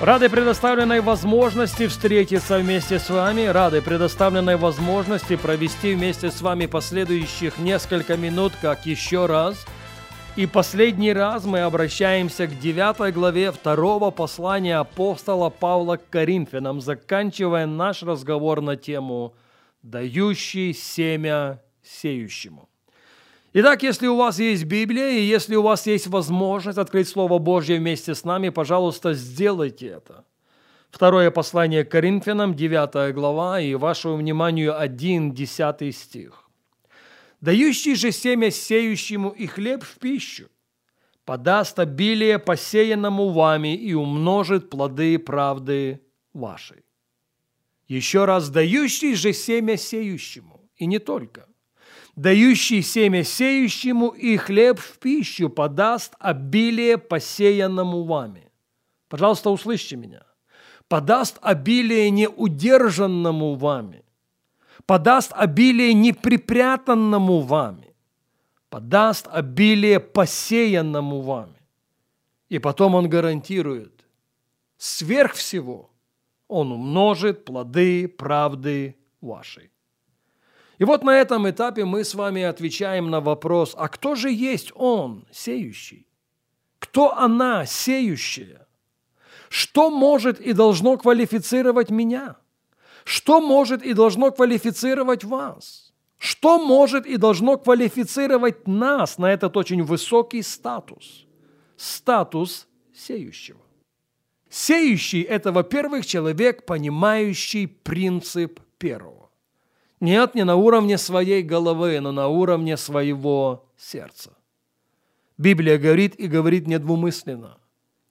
Рады предоставленной возможности встретиться вместе с вами, рады предоставленной возможности провести вместе с вами последующих несколько минут, как еще раз. И последний раз мы обращаемся к 9 главе 2 послания апостола Павла к Коринфянам, заканчивая наш разговор на тему «Дающий семя сеющему». Итак, если у вас есть Библия, и если у вас есть возможность открыть Слово Божье вместе с нами, пожалуйста, сделайте это. Второе послание к Коринфянам, 9 глава, и вашему вниманию 1-10 стих. «Дающий же семя сеющему и хлеб в пищу, подаст обилие посеянному вами и умножит плоды правды вашей. Еще раз, дающий же семя сеющему, и не только». Дающий семя сеющему и хлеб в пищу подаст обилие посеянному вами. Пожалуйста, услышьте меня. Подаст обилие неудержанному вами. Подаст обилие неприпрятанному вами. Подаст обилие посеянному вами. И потом он гарантирует, сверх всего он умножит плоды правды вашей. И вот на этом этапе мы с вами отвечаем на вопрос, а кто же есть он, сеющий? Кто она, сеющая? Что может и должно квалифицировать меня? Что может и должно квалифицировать вас? Что может и должно квалифицировать нас на этот очень высокий статус? Статус сеющего. Сеющий – это, во-первых, человек, понимающий принцип первого. Нет, не на уровне своей головы, но на уровне своего сердца. Библия говорит и говорит недвусмысленно.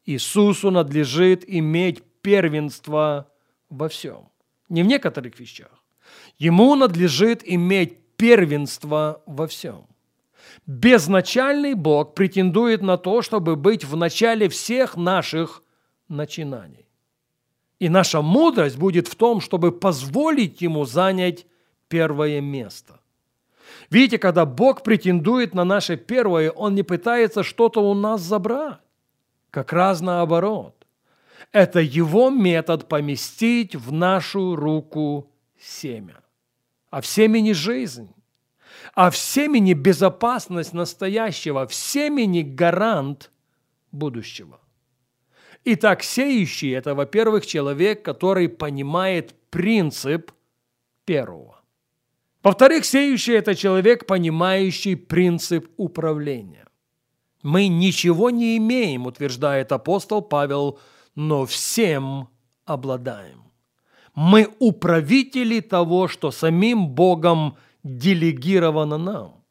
Иисусу надлежит иметь первенство во всем. Не в некоторых вещах. Ему надлежит иметь первенство во всем. Безначальный Бог претендует на то, чтобы быть в начале всех наших начинаний. И наша мудрость будет в том, чтобы позволить Ему занять первое место. Видите, когда Бог претендует на наше первое, Он не пытается что-то у нас забрать. Как раз наоборот. Это Его метод поместить в нашу руку семя. А в семени жизнь. А в семени безопасность настоящего. В семени гарант будущего. Итак, сеющий – это, во-первых, человек, который понимает принцип первого. Во-вторых, сеющий – это человек, понимающий принцип управления. «Мы ничего не имеем», – утверждает апостол Павел, – «но всем обладаем». Мы управители того, что самим Богом делегировано нам.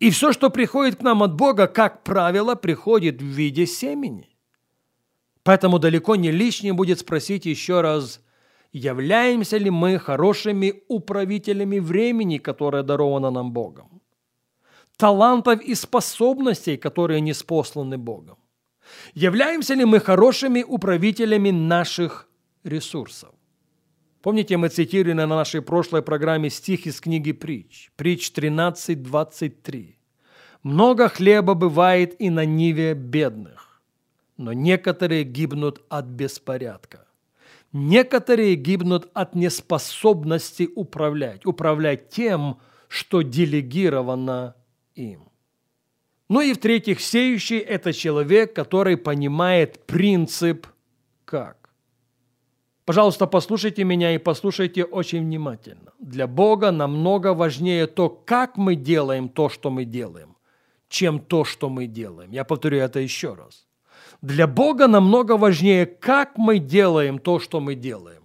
И все, что приходит к нам от Бога, как правило, приходит в виде семени. Поэтому далеко не лишним будет спросить еще раз, являемся ли мы хорошими управителями времени, которое даровано нам Богом, талантов и способностей, которые ниспосланы Богом? Являемся ли мы хорошими управителями наших ресурсов? Помните, мы цитировали на нашей прошлой программе стих из книги «Притч», Притч 13:23. «Много хлеба бывает и на ниве бедных, но некоторые гибнут от беспорядка». Некоторые гибнут от неспособности управлять тем, что делегировано им. Ну и в-третьих, сеющий – это человек, который понимает принцип «как». Пожалуйста, послушайте меня и послушайте очень внимательно. Для Бога намного важнее то, как мы делаем то, что мы делаем, чем то, что мы делаем. Я повторю это еще раз. Для Бога намного важнее, как мы делаем то, что мы делаем,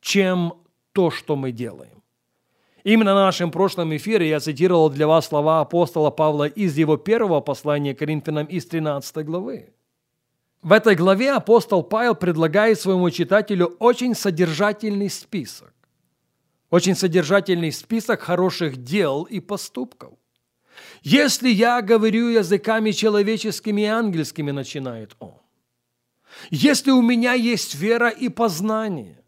чем то, что мы делаем. Именно на нашем прошлом эфире я цитировал для вас слова апостола Павла из его первого послания к Коринфянам из 13 главы. В этой главе апостол Павел предлагает своему читателю очень содержательный список хороших дел и поступков. «Если я говорю языками человеческими и ангельскими», – начинает он, «если у меня есть вера и познание,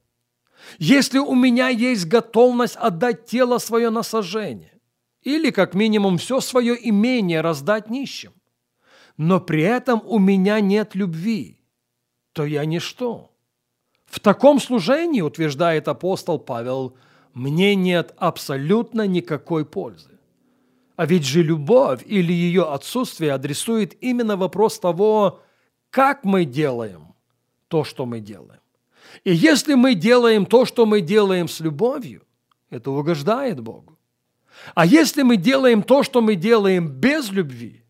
если у меня есть готовность отдать тело свое на сожжение или, как минимум, все свое имение раздать нищим, но при этом у меня нет любви, то я ничто. В таком служении, утверждает апостол Павел, мне нет абсолютно никакой пользы». А ведь же любовь или ее отсутствие адресует именно вопрос того, как мы делаем то, что мы делаем. И если мы делаем то, что мы делаем с любовью, это угождает Богу. А если мы делаем то, что мы делаем без любви,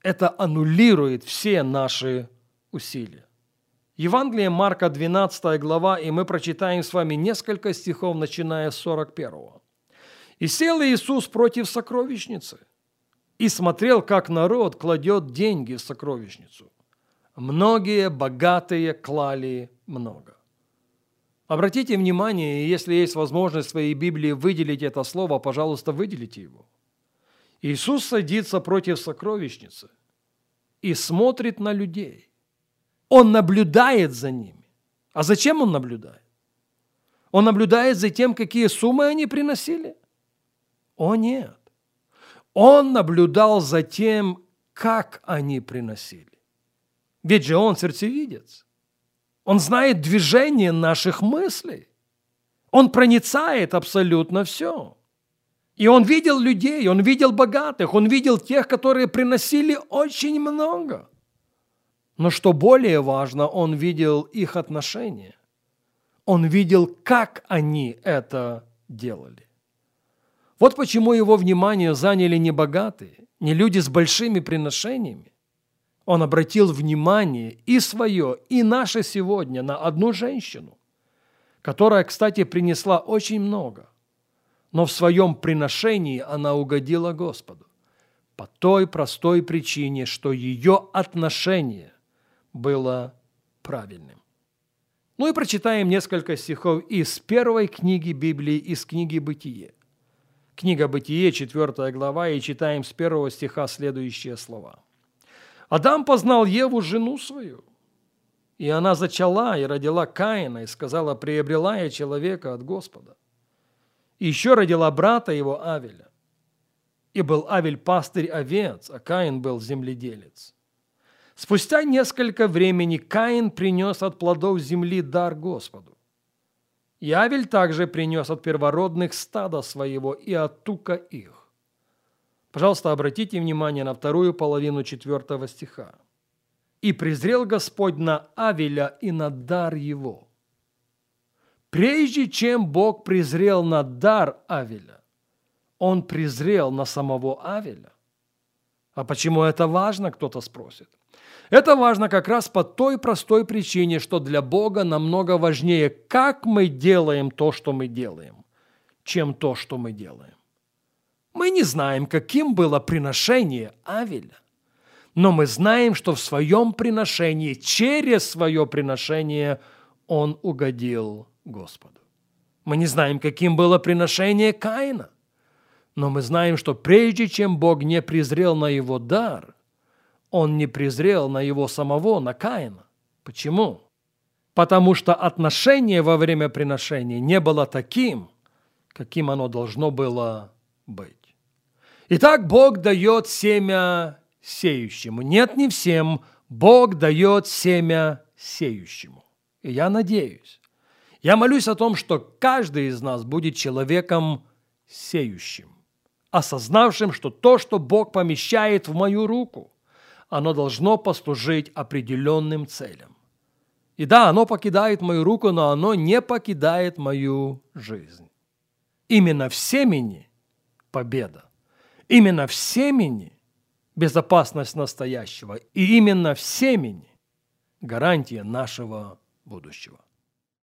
это аннулирует все наши усилия. Евангелие Марка, 12 глава, и мы прочитаем с вами несколько стихов, начиная с 41-го. «И сел Иисус против сокровищницы, и смотрел, как народ кладет деньги в сокровищницу. Многие богатые клали много». Обратите внимание, если есть возможность в своей Библии выделить это слово, пожалуйста, выделите его. Иисус садится против сокровищницы и смотрит на людей. Он наблюдает за ними. А зачем он наблюдает? Он наблюдает за тем, какие суммы они приносили. О нет! Он наблюдал за тем, как они приносили. Ведь же он сердцевидец. Он знает движение наших мыслей. Он проницает абсолютно все. И он видел людей, он видел богатых, он видел тех, которые приносили очень много. Но что более важно, он видел их отношения. Он видел, как они это делали. Вот почему его внимание заняли не богатые, не люди с большими приношениями. Он обратил внимание и свое, и наше сегодня на одну женщину, которая, кстати, принесла очень много, но в своем приношении она угодила Господу по той простой причине, что ее отношение было правильным. Ну и прочитаем несколько стихов из первой книги Библии, из книги «Бытие». Книга «Бытие», 4 глава, и читаем с 1 стиха следующие слова. «Адам познал Еву, жену свою, и она зачала и родила Каина, и сказала, приобрела я человека от Господа. И еще родила брата его Авеля. И был Авель пастырь овец, а Каин был земледелец. Спустя несколько времени Каин принес от плодов земли дар Господу. И Авель также принес от первородных стада своего и от тука их». Пожалуйста, обратите внимание на вторую половину 4 стиха. «И презрел Господь на Авеля и на дар его». Прежде чем Бог презрел на дар Авеля, Он презрел на самого Авеля. А почему это важно, кто-то спросит. Это важно как раз по той простой причине, что для Бога намного важнее, как мы делаем то, что мы делаем, чем то, что мы делаем. Мы не знаем, каким было приношение Авеля, но мы знаем, что в своем приношении, через свое приношение он угодил Господу. Мы не знаем, каким было приношение Каина, но мы знаем, что прежде чем Бог не презрел на его дар, Он не презрел на его самого, на Каина. Почему? Потому что отношение во время приношения не было таким, каким оно должно было быть. Итак, Бог дает семя сеющему. Нет, не всем. Бог дает семя сеющему. И я надеюсь, я молюсь о том, что каждый из нас будет человеком сеющим, осознавшим, что то, что Бог помещает в мою руку, оно должно послужить определенным целям. И да, оно покидает мою руку, но оно не покидает мою жизнь. Именно в семени победа. Именно в семени безопасность настоящего. И именно в семени гарантия нашего будущего.